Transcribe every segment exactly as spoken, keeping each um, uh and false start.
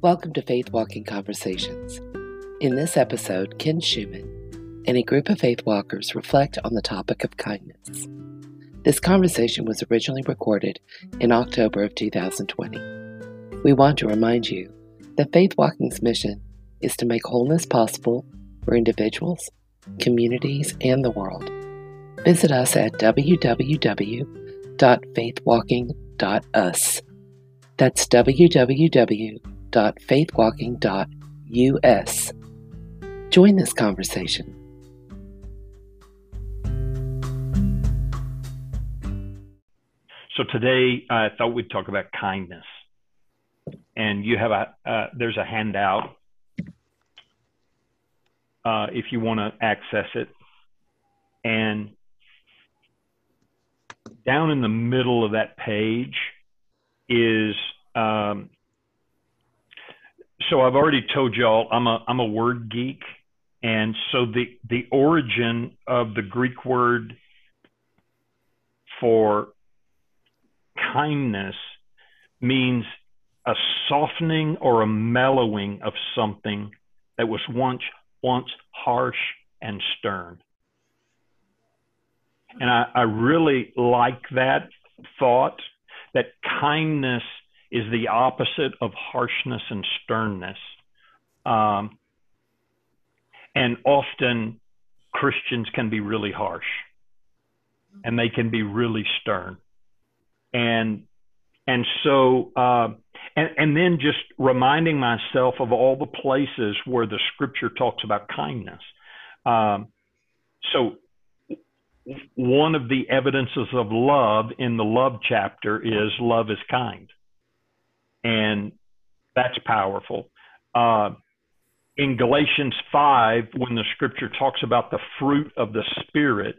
Welcome to Faith Walking Conversations. In this episode, Ken Shuman and a group of faith walkers reflect on the topic of kindness. This conversation was originally recorded in October of two thousand twenty. We want to remind you that Faith Walking's mission is to make wholeness possible for individuals, communities, and the world. Visit us at w w w dot faith walking dot u s. That's w w w dot faith walking dot u s. Join this conversation. So today I thought we'd talk about kindness. And you have a uh, there's a handout uh, if you want to access it. And down in the middle of that page is um, so I've already told y'all I'm a I'm a word geek, and so the the origin of the Greek word for kindness means a softening or a mellowing of something that was once once harsh and stern. And I, I really like that thought, that kindness is the opposite of harshness and sternness. Um, and often Christians can be really harsh and they can be really stern. And and so, uh, and, and then just reminding myself of all the places where the scripture talks about kindness. Um, so one of the evidences of love in the love chapter is love is kind. And that's powerful. Uh, in Galatians five, when the scripture talks about the fruit of the Spirit,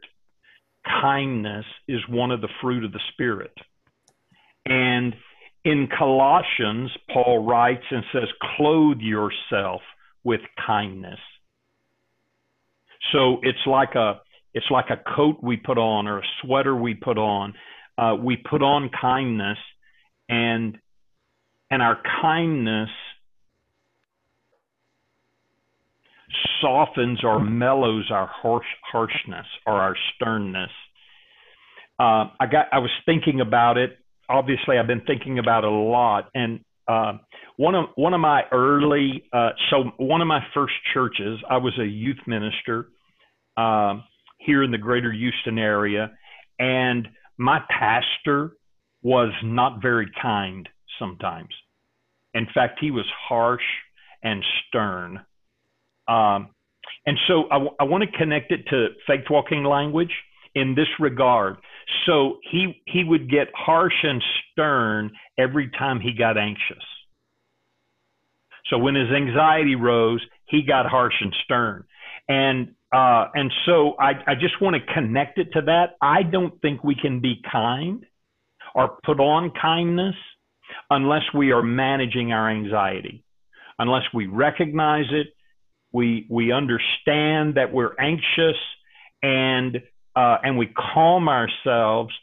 kindness is one of the fruit of the Spirit. And in Colossians, Paul writes and says, clothe yourself with kindness. So it's like a It's like a coat we put on or a sweater we put on. Uh, we put on kindness, and and our kindness softens or mellows our harsh, harshness or our sternness. Uh, I got. I was thinking about it. Obviously, I've been thinking about it a lot. And uh, one of one of my early, uh, so one of my first churches, I was a youth minister. Uh, here in the greater Houston area, and my pastor was not very kind sometimes. In fact, he was harsh and stern. Um, and so I, w- I want to connect it to faith walking language in this regard. So he, he would get harsh and stern every time he got anxious. So when his anxiety rose, he got harsh and stern. And Uh, and so I, I just want to connect it to that. I don't think we can be kind or put on kindness unless we are managing our anxiety, unless we recognize it, we we understand that we're anxious, and uh, and we calm ourselves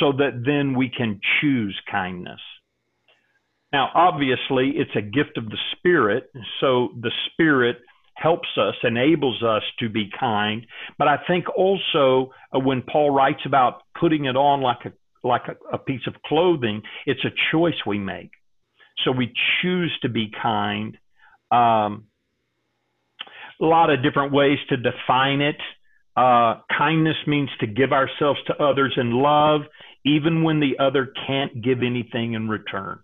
so that then we can choose kindness. Now, obviously, it's a gift of the Spirit, so the Spirit helps us, enables us to be kind. But I think also uh, when Paul writes about putting it on like a like a, a piece of clothing, it's a choice we make. So we choose to be kind. Um, a lot of different ways to define it. Uh, kindness means to give ourselves to others in love, even when the other can't give anything in return.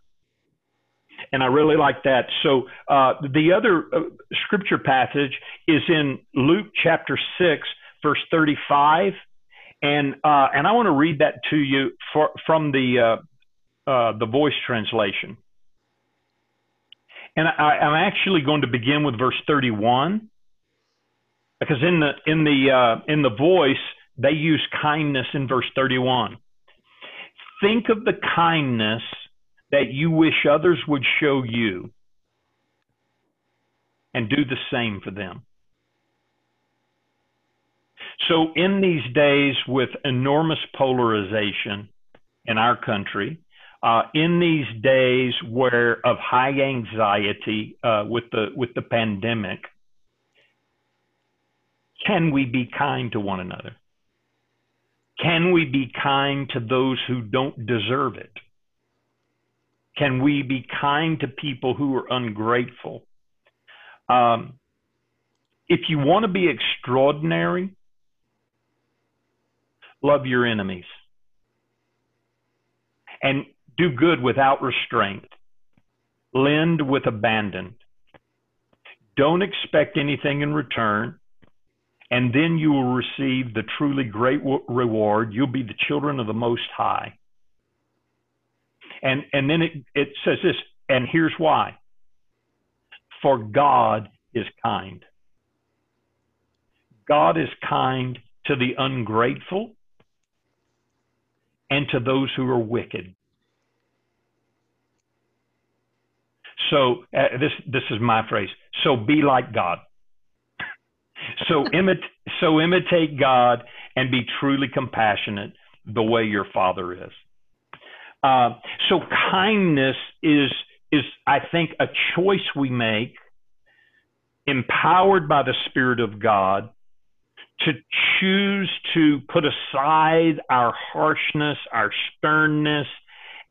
And I really like that. So uh, the other uh, scripture passage is in Luke chapter six, verse thirty-five. And uh, and I want to read that to you for, from the uh, uh, the Voice translation. And I, I'm actually going to begin with verse thirty-one, because in the in the uh, in the Voice, they use kindness in verse thirty-one. Think of the kindness that you wish others would show you, and do the same for them. So in these days with enormous polarization in our country, Uh, in these days where of high anxiety uh, with the with the pandemic, can we be kind to one another? Can we be kind to those who don't deserve it? Can we be kind to people who are ungrateful? Um, if you want to be extraordinary, love your enemies. And do good without restraint. Lend with abandon. Don't expect anything in return. And then you will receive the truly great reward. You'll be the children of the Most High. And, and then it, it says this, and here's why. For God is kind. God is kind to the ungrateful and to those who are wicked. So uh, this, this is my phrase. So be like God. So, imit- so imitate God and be truly compassionate the way your Father is. Uh, so kindness is, is, I think, a choice we make, empowered by the Spirit of God, to choose to put aside our harshness, our sternness,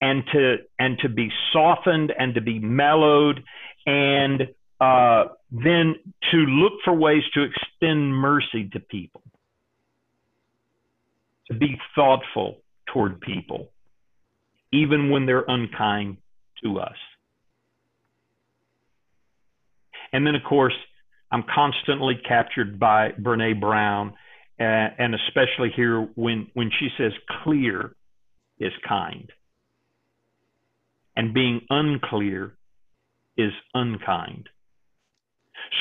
and to, and to be softened and to be mellowed, and uh, then to look for ways to extend mercy to people, to be thoughtful toward people, even when they're unkind to us. And then, of course, I'm constantly captured by Brené Brown, uh, and especially here when, when she says clear is kind. And being unclear is unkind.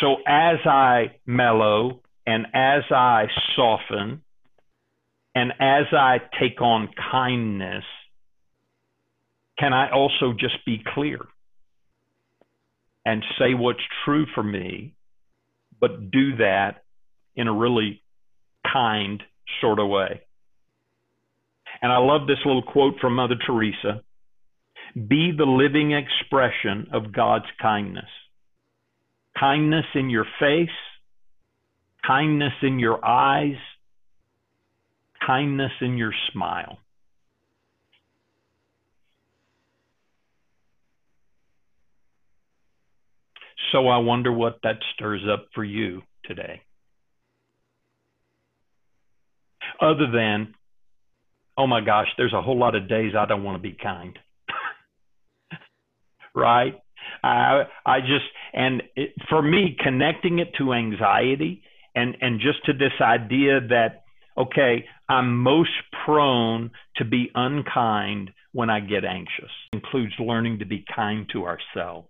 So as I mellow and as I soften and as I take on kindness, can I also just be clear and say what's true for me, but do that in a really kind sort of way? And I love this little quote from Mother Teresa: be the living expression of God's kindness. Kindness in your face, kindness in your eyes, kindness in your smile. So I wonder what that stirs up for you today. Other than, oh my gosh, there's a whole lot of days I don't want to be kind. Right? I, I just, and it, for me, connecting it to anxiety and, and just to this idea that, okay, I'm most prone to be unkind when I get anxious. It includes learning to be kind to ourselves.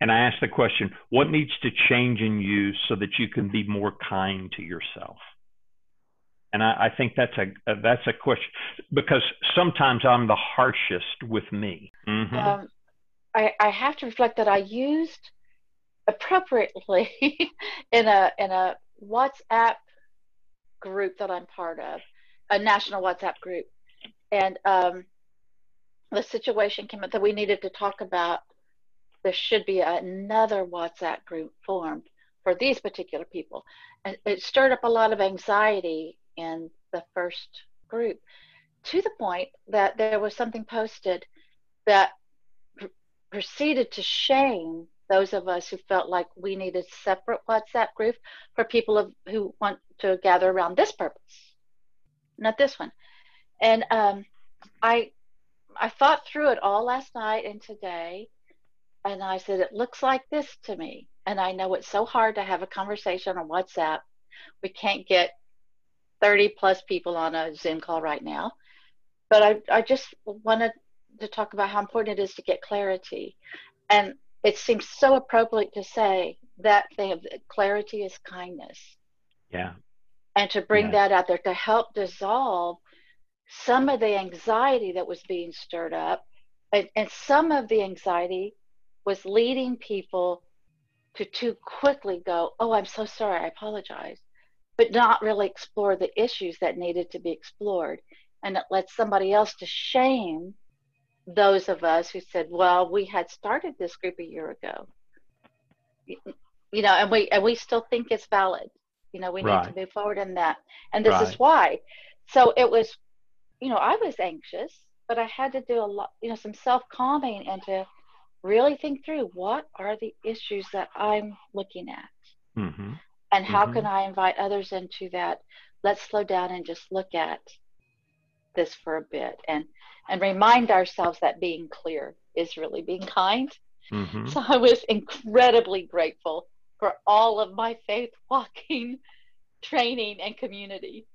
And I ask the question, what needs to change in you so that you can be more kind to yourself? And I, I think that's a, a that's a question, because sometimes I'm the harshest with me. Mm-hmm. um, I, I have to reflect that I used appropriately in a in a WhatsApp group that I'm part of, a national WhatsApp group, and um, the situation came up that we needed to talk about. There should be another WhatsApp group formed for these particular people. And it stirred up a lot of anxiety in the first group, to the point that there was something posted that pr- proceeded to shame those of us who felt like we needed separate WhatsApp groups for people of, who want to gather around this purpose, not this one. And um, I, I thought through it all last night and today. And I said, it looks like this to me. And I know it's so hard to have a conversation on WhatsApp. We can't get thirty plus people on a Zoom call right now. But I, I just wanted to talk about how important it is to get clarity. And it seems so appropriate to say that thing of clarity is kindness. Yeah. And to bring yeah. that out there to help dissolve some of the anxiety that was being stirred up. And, and some of the anxiety was leading people to too quickly go, oh, I'm so sorry, I apologize, but not really explore the issues that needed to be explored. and it lets somebody else to shame those of us who said, well, we had started this group a year ago, you know, and we and we still think it's valid. You know, we right. need to move forward in that. And this right. is why. So it was, you know, I was anxious, but I had to do a lot, you know, some self-calming and to really think through what are the issues that I'm looking at, mm-hmm. and how mm-hmm. can I invite others into that. Let's slow down and just look at this for a bit and, and remind ourselves that being clear is really being kind. Mm-hmm. So I was incredibly grateful for all of my faith walking training and community.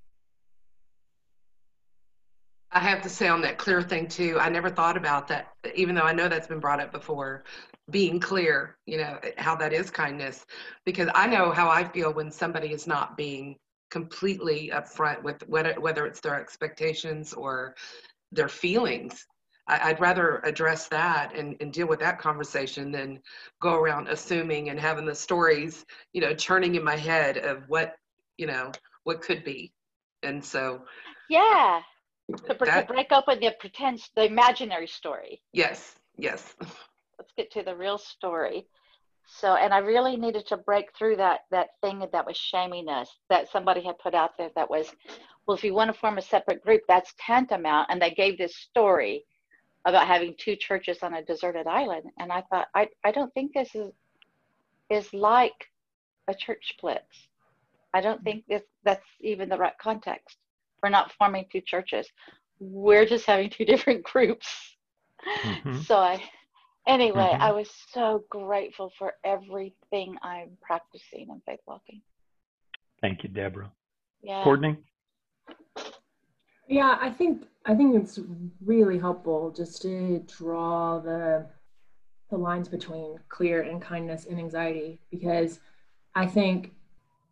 I have to say on that clear thing too, I never thought about that, even though I know that's been brought up before, being clear, you know, how that is kindness, because I know how I feel when somebody is not being completely upfront with whether, whether it's their expectations or their feelings. I, I'd rather address that and, and deal with that conversation than go around assuming and having the stories, you know, churning in my head of what, you know, what could be. And so, yeah. To, that, to break open the pretend, the imaginary story. Yes, yes. Let's get to the real story. So, and I really needed to break through that that thing that was shaming us, that somebody had put out there that was, well, if you want to form a separate group, that's tantamount. And they gave this story about having two churches on a deserted island. And I thought, I, I don't think this is, is like a church split. I don't think this, that's even the right context. We're not forming two churches. We're just having two different groups. Mm-hmm. So I, anyway, mm-hmm. I was so grateful for everything I'm practicing in faith walking. Thank you, Deborah. Yeah. Courtney? Yeah, I think, I think it's really helpful just to draw the, the lines between clear and kindness and anxiety, because I think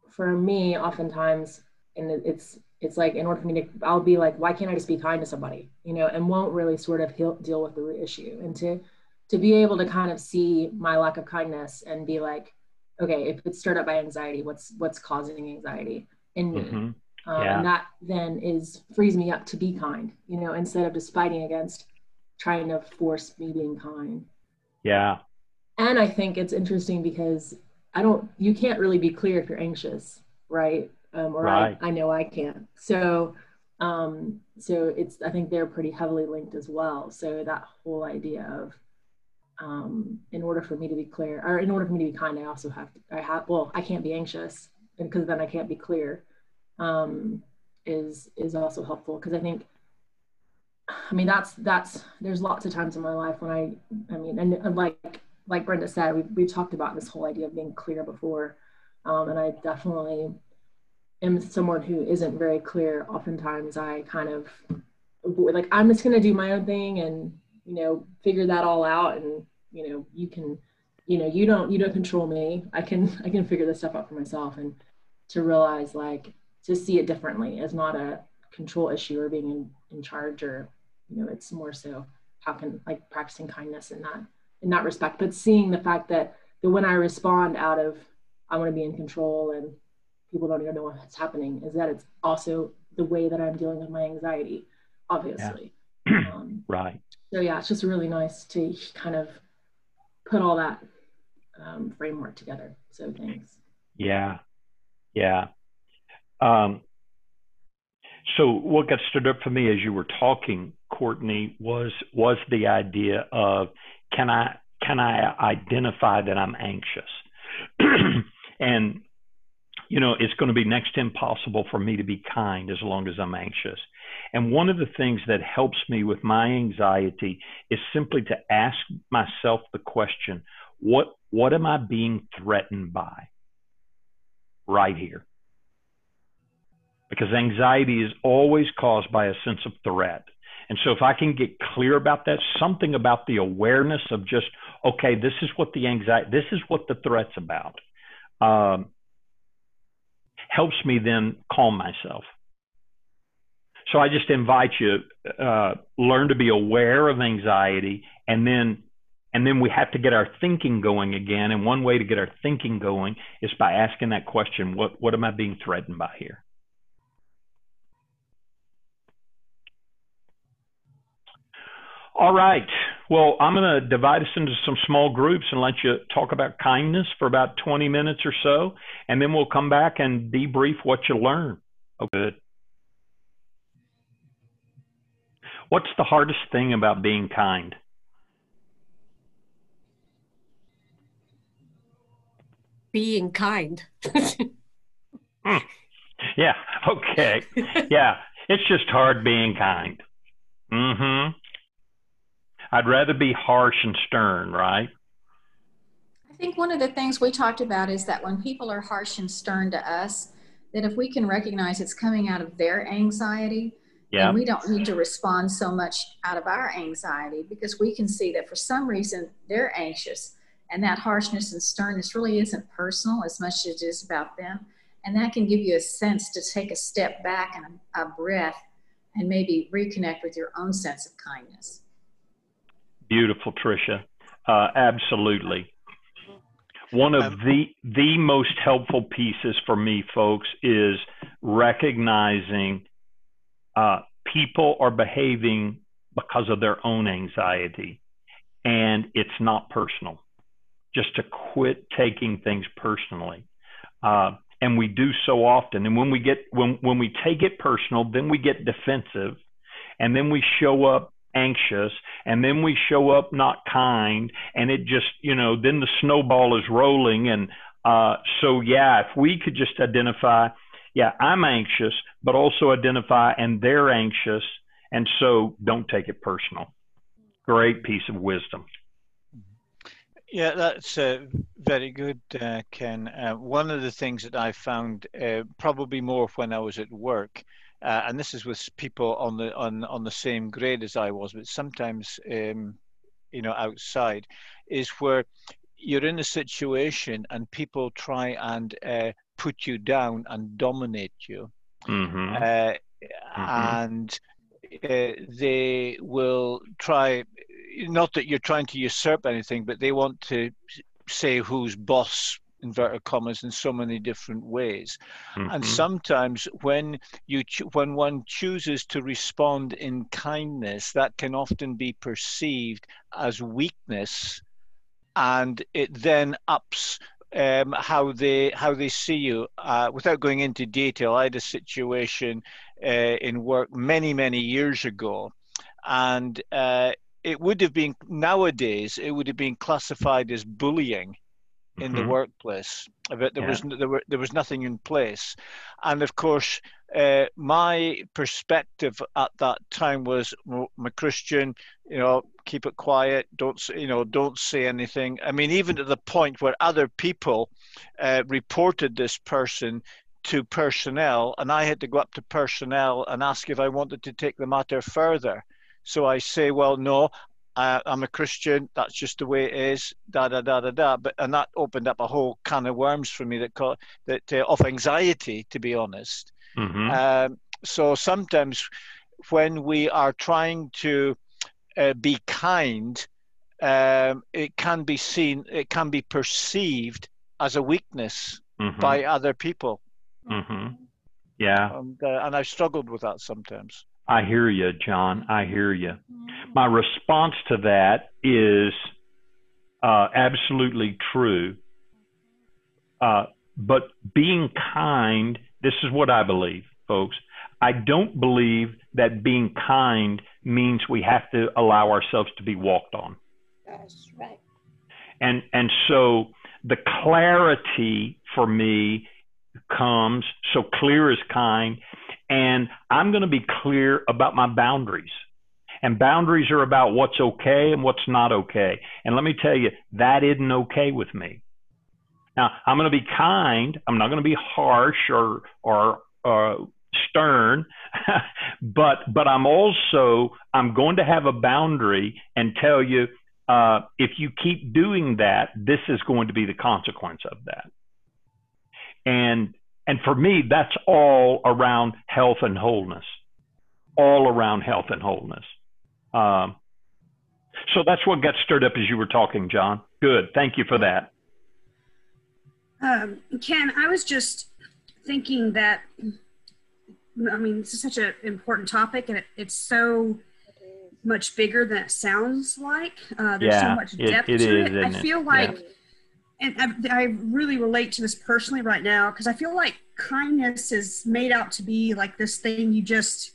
for me, oftentimes, and it's, It's like, in order for me to, I'll be like, why can't I just be kind to somebody, you know, and won't really sort of heal, deal with the issue. And to, to be able to kind of see my lack of kindness and be like, okay, if it's stirred up by anxiety, what's, what's causing anxiety in me? Mm-hmm. um, yeah. And that then is, frees me up to be kind, you know, instead of just fighting against trying to force me being kind. Yeah. And I think it's interesting because I don't, you can't really be clear if you're anxious, right? Um, or right. I, I know I can. So, um, so it's, I think they're pretty heavily linked as well. So that whole idea of, um, in order for me to be clear, or in order for me to be kind, I also have to, I have, well, I can't be anxious because then I can't be clear, um, is, is also helpful. Cause I think, I mean, that's, that's, there's lots of times in my life when I, I mean, and, and like, like Brenda said, we we talked about this whole idea of being clear before. Um, and I definitely am someone who isn't very clear. Oftentimes I kind of like, I'm just going to do my own thing and, you know, figure that all out. And, you know, you can, you know, you don't, you don't control me. I can, I can figure this stuff out for myself. And to realize, like, to see it differently as not a control issue or being in, in charge, or, you know, it's more so how can, like, practicing kindness in that, in that respect, but seeing the fact that, that when I respond out of, I want to be in control and people don't even know what's happening, is that it's also the way that I'm dealing with my anxiety, obviously. Yeah. Um, right. So yeah, it's just really nice to kind of put all that um, framework together. So thanks. Yeah. Yeah. Um, so what got stood up for me as you were talking, Courtney, was, was the idea of, can I, can I identify that I'm anxious? And, you know, it's going to be next to impossible for me to be kind as long as I'm anxious. And one of the things that helps me with my anxiety is simply to ask myself the question, what, what am I being threatened by right here? Because anxiety is always caused by a sense of threat. And so if I can get clear about that, something about the awareness of just, okay, this is what the anxiety, this is what the threat's about. Um, helps me then calm myself. So I just invite you, uh, learn to be aware of anxiety, and then, and then we have to get our thinking going again. And one way to get our thinking going is by asking that question, what, what am I being threatened by here? All right. Well, I'm going to divide us into some small groups and let you talk about kindness for about twenty minutes or so, and then we'll come back and debrief what you learned. Oh, good. What's the hardest thing about being kind? Being kind. mm. Yeah. Okay. Yeah. It's just hard being kind. Mm-hmm. I'd rather be harsh and stern, right? I think one of the things we talked about is that when people are harsh and stern to us, that if we can recognize it's coming out of their anxiety, yeah. and we don't need to respond so much out of our anxiety, because we can see that for some reason they're anxious, and that harshness and sternness really isn't personal as much as it is about them. And that can give you a sense to take a step back and a, a breath and maybe reconnect with your own sense of kindness. Beautiful, Tricia. Uh, absolutely. One of the, the most helpful pieces for me, folks, is recognizing uh, people are behaving because of their own anxiety, and it's not personal. Just to quit taking things personally. Uh, and we do so often. And when we get, when, when we take it personal, then we get defensive, and then we show up anxious, and then we show up not kind, and it just, you know, then the snowball is rolling. And uh, so, yeah, if we could just identify, yeah, I'm anxious, but also identify, and they're anxious, and so don't take it personal. Great piece of wisdom. Yeah, that's uh, very good, uh, Ken. Uh, one of the things that I found uh, probably more when I was at work, Uh, and this is with people on the on on the same grade as I was, but sometimes um, you know, outside, is where you're in a situation and people try and uh, put you down and dominate you, mm-hmm. Uh, mm-hmm. and uh, they will try, not that you're trying to usurp anything, but they want to say who's boss, inverted commas, in so many different ways. Mm-hmm. And sometimes when you when one chooses to respond in kindness, that can often be perceived as weakness, and it then ups um, how they how they see you. Uh, without going into detail, I had a situation uh, in work many many years ago, and uh, it would have been, nowadays it would have been classified as bullying in the mm-hmm. workplace, but there yeah. was there were there was nothing in place, and of course uh, my perspective at that time was, I'm a Christian, you know, keep it quiet, don't you know, don't say anything. I mean, even to the point where other people uh, reported this person to personnel, and I had to go up to personnel and ask if I wanted to take the matter further. So I say, well, no. Uh, I'm a Christian. That's just the way it is. Da da da da da. But and that opened up a whole can of worms for me that caught, that uh, of anxiety, to be honest. Mm-hmm. Um, so sometimes when we are trying to uh, be kind, um, it can be seen, it can be perceived as a weakness mm-hmm. by other people. Mm-hmm. Yeah. And, uh, and I've struggled with that sometimes. I hear you, John. I hear you. My response to that is uh, absolutely true. Uh, but being kind, this is what I believe, folks. I don't believe that being kind means we have to allow ourselves to be walked on. That's right. And, and so the clarity for me comes, so clear is kind. And I'm going to be clear about my boundaries. And boundaries are about what's okay and what's not okay. And let me tell you, that isn't okay with me. Now, I'm going to be kind. I'm not going to be harsh or, or, or stern, but, but I'm also, I'm going to have a boundary and tell you, uh, if you keep doing that, this is going to be the consequence of that. And And for me, that's all around health and wholeness, all around health and wholeness. Um, so that's what got stirred up as you were talking, John. Good. Thank you for that. Um, Ken, I was just thinking that, I mean, this is such an important topic, and it, it's so much bigger than it sounds like. Uh, there's yeah, so much depth it, it to is, it. I feel it? like, yeah. and I, I really relate to this personally right now, because I feel like kindness is made out to be like this thing you just,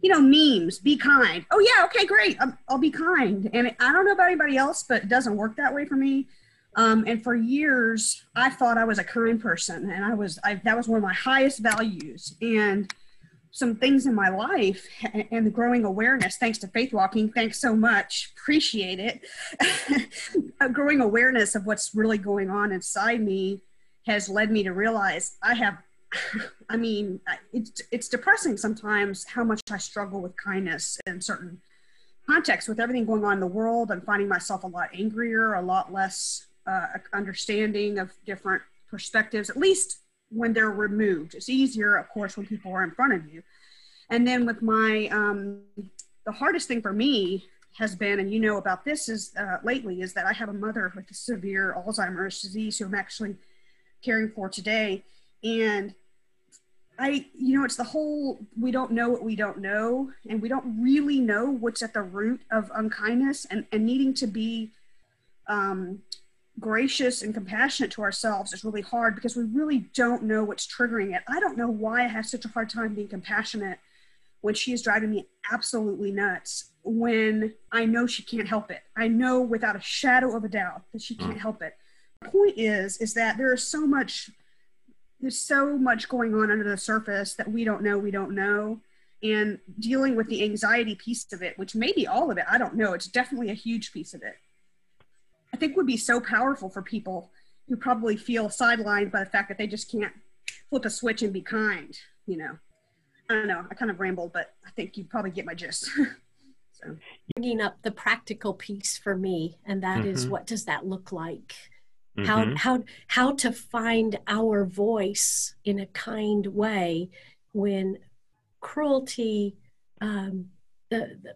you know, memes, be kind. Oh yeah, okay, great, I'm, I'll be kind. And I don't know about anybody else, but it doesn't work that way for me. Um, and for years, I thought I was a kind person, and I was, I, that was one of my highest values. And some things in my life and, and the growing awareness, thanks to faith walking, thanks so much, appreciate it. A growing awareness of what's really going on inside me has led me to realize I have, I mean, it's, it's depressing sometimes how much I struggle with kindness in certain contexts, with everything going on in the world. I'm finding myself a lot angrier, a lot less uh, understanding of different perspectives, at least when they're removed. It's easier, of course, when people are in front of you. And then with my, um, the hardest thing for me has been, and you know about this is uh, lately, is that I have a mother with a severe Alzheimer's disease who I'm actually caring for today. And I, you know, it's the whole, we don't know what we don't know, and we don't really know what's at the root of unkindness, and, and needing to be um, gracious and compassionate to ourselves is really hard, because we really don't know what's triggering it. I don't know why I have such a hard time being compassionate when she is driving me absolutely nuts, when I know she can't help it. I know without a shadow of a doubt that she can't help it. The point is, is that there is so much There's so much going on under the surface that we don't know, we don't know. And dealing with the anxiety piece of it, which may be all of it, I don't know, it's definitely a huge piece of it, I think would be so powerful for people who probably feel sidelined by the fact that they just can't flip a switch and be kind, you know. I don't know, I kind of rambled, but I think you probably get my gist. So. Bringing up the practical piece for me, and that mm-hmm. is, what does that look like? How, how, how to find our voice in a kind way when cruelty, um, the, the,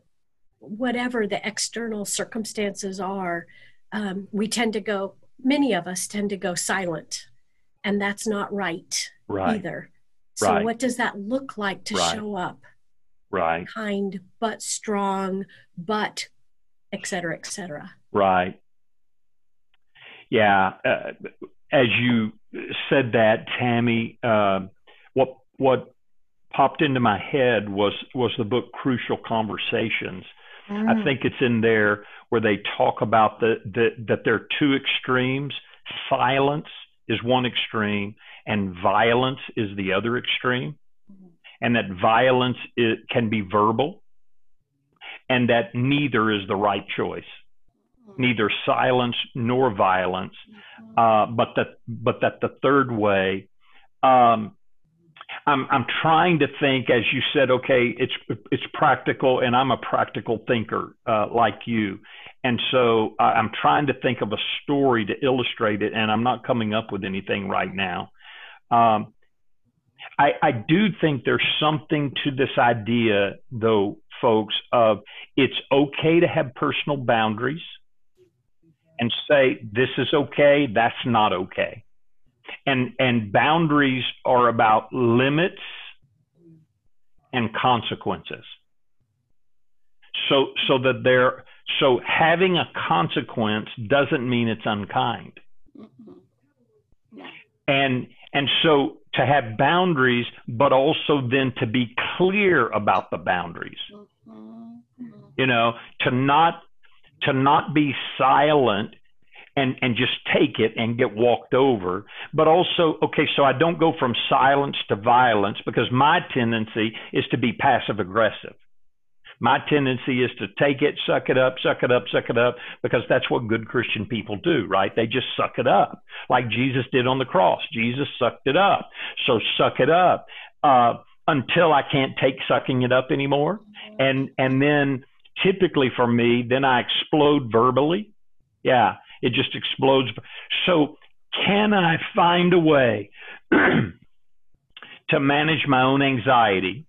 whatever the external circumstances are, um, we tend to go, many of us tend to go silent, and that's not right, right. either. So right. what does that look like to right. show up? Right. Kind, but strong, but et cetera, et cetera. Right. Yeah, uh, as you said that, Tammy, uh, what what popped into my head was was the book Crucial Conversations. Mm. I think it's in there where they talk about the, the that there are two extremes. Silence is one extreme, and violence is the other extreme, mm-hmm. and that violence is, can be verbal, and that neither is the right choice. Neither silence nor violence, uh, but that but that the third way. Um, I'm I'm trying to think, as you said. Okay, it's it's practical, and I'm a practical thinker uh, like you, and so I, I'm trying to think of a story to illustrate it, and I'm not coming up with anything right now. Um, I I do think there's something to this idea, though, folks, of it's okay to have personal boundaries. And say, this is okay, that's not okay. And, and boundaries are about limits and consequences. So, so that they're, so having a consequence doesn't mean it's unkind. And, and so to have boundaries, but also then to be clear about the boundaries, you know, to not, to not be silent and, and just take it and get walked over, but also, okay, so I don't go from silence to violence, because my tendency is to be passive aggressive. My tendency is to take it, suck it up, suck it up, suck it up, because that's what good Christian people do, right? They just suck it up, like Jesus did on the cross. Jesus sucked it up, so suck it up uh, until I can't take sucking it up anymore. And, and then typically for me, then I explode verbally. Yeah, it just explodes. So can I find a way to manage my own anxiety?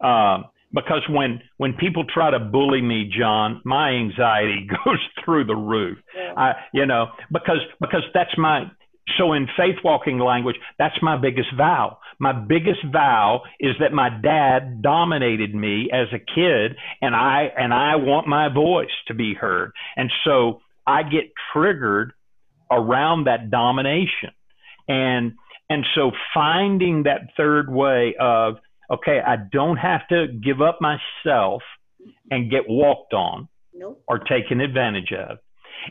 Uh, because when, when people try to bully me, John, my anxiety goes through the roof. Yeah. I, you know, because, because that's my, So in faith walking language, that's my biggest vow. My biggest vow is that my dad dominated me as a kid, and I, and I want my voice to be heard. And so I get triggered around that domination. And, and so finding that third way of, okay, I don't have to give up myself and get walked on nope. or taken advantage of.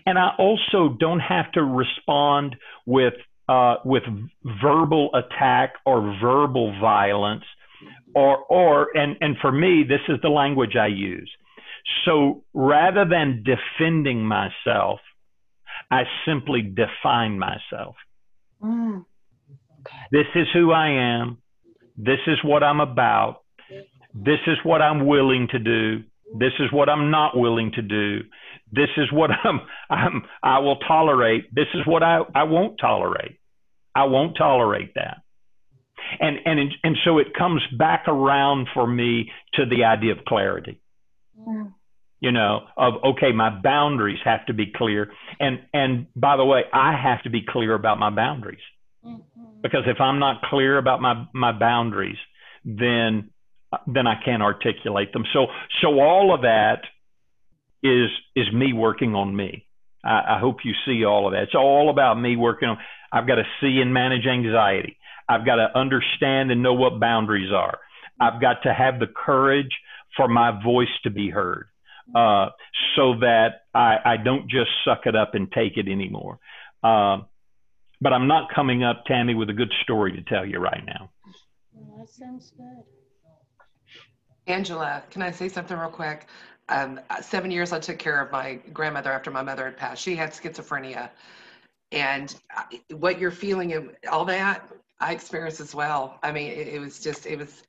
And I also don't have to respond with, uh, with verbal attack or verbal violence or, or, and, and for me, this is the language I use. So rather than defending myself, I simply define myself. Mm. Okay. This is who I am. This is what I'm about. This is what I'm willing to do. This is what I'm not willing to do. This is what I'm, I'm, I will tolerate. This is what I, I won't tolerate. I won't tolerate that. And, and, and so it comes back around for me to the idea of clarity, yeah. you know, of, okay, my boundaries have to be clear. And, and by the way, I have to be clear about my boundaries, mm-hmm. because if I'm not clear about my, my boundaries, then then I can't articulate them. So, so all of that is, is me working on me. I, I hope you see all of that. It's all about me working on, I've got to see and manage anxiety. I've got to understand and know what boundaries are. I've got to have the courage for my voice to be heard, uh, so that I, I don't just suck it up and take it anymore. Uh, but I'm not coming up, Tammy, with a good story to tell you right now. Well, that sounds good. Angela, can I say something real quick? Um, seven years I took care of my grandmother after my mother had passed. She had schizophrenia. And what you're feeling and all that, I experienced as well. I mean, it, it was just, it was,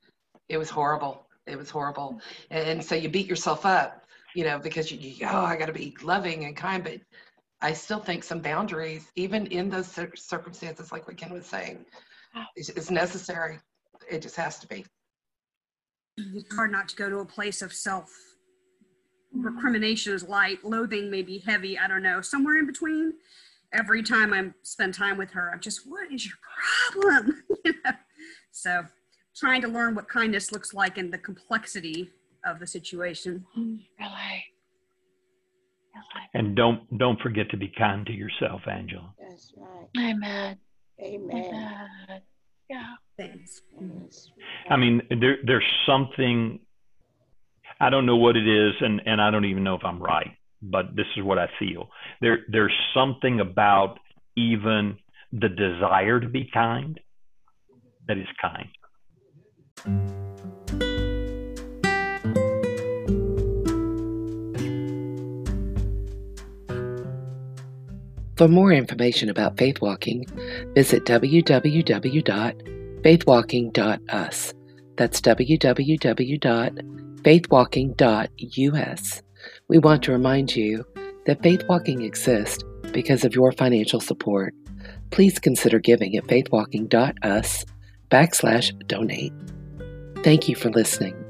it was horrible. It was horrible. And, and so you beat yourself up, you know, because you, you oh, I got to be loving and kind. But I still think some boundaries, even in those cir circumstances, like what Ken was saying, is, is necessary. It just has to be. It's hard not to go to a place of self. Recrimination is light, loathing may be heavy, I don't know, somewhere in between. Every time I spend time with her, I'm just, what is your problem? You know? So trying to learn what kindness looks like and the complexity of the situation. Really? Really? And don't, don't forget to be kind to yourself, Angela. That's right. Amen. Amen. Amen. Yeah. Thanks. I mean, there, there's something, I don't know what it is, and, and I don't even know if I'm right, but this is what I feel. There, there's something about even the desire to be kind that is kind. For more information about Faith Walking, visit w w w dot faith walking dot us. That's w w w dot faith walking dot u s. We want to remind you that Faith Walking exists because of your financial support. Please consider giving at faith walking dot us backslash donate. Thank you for listening.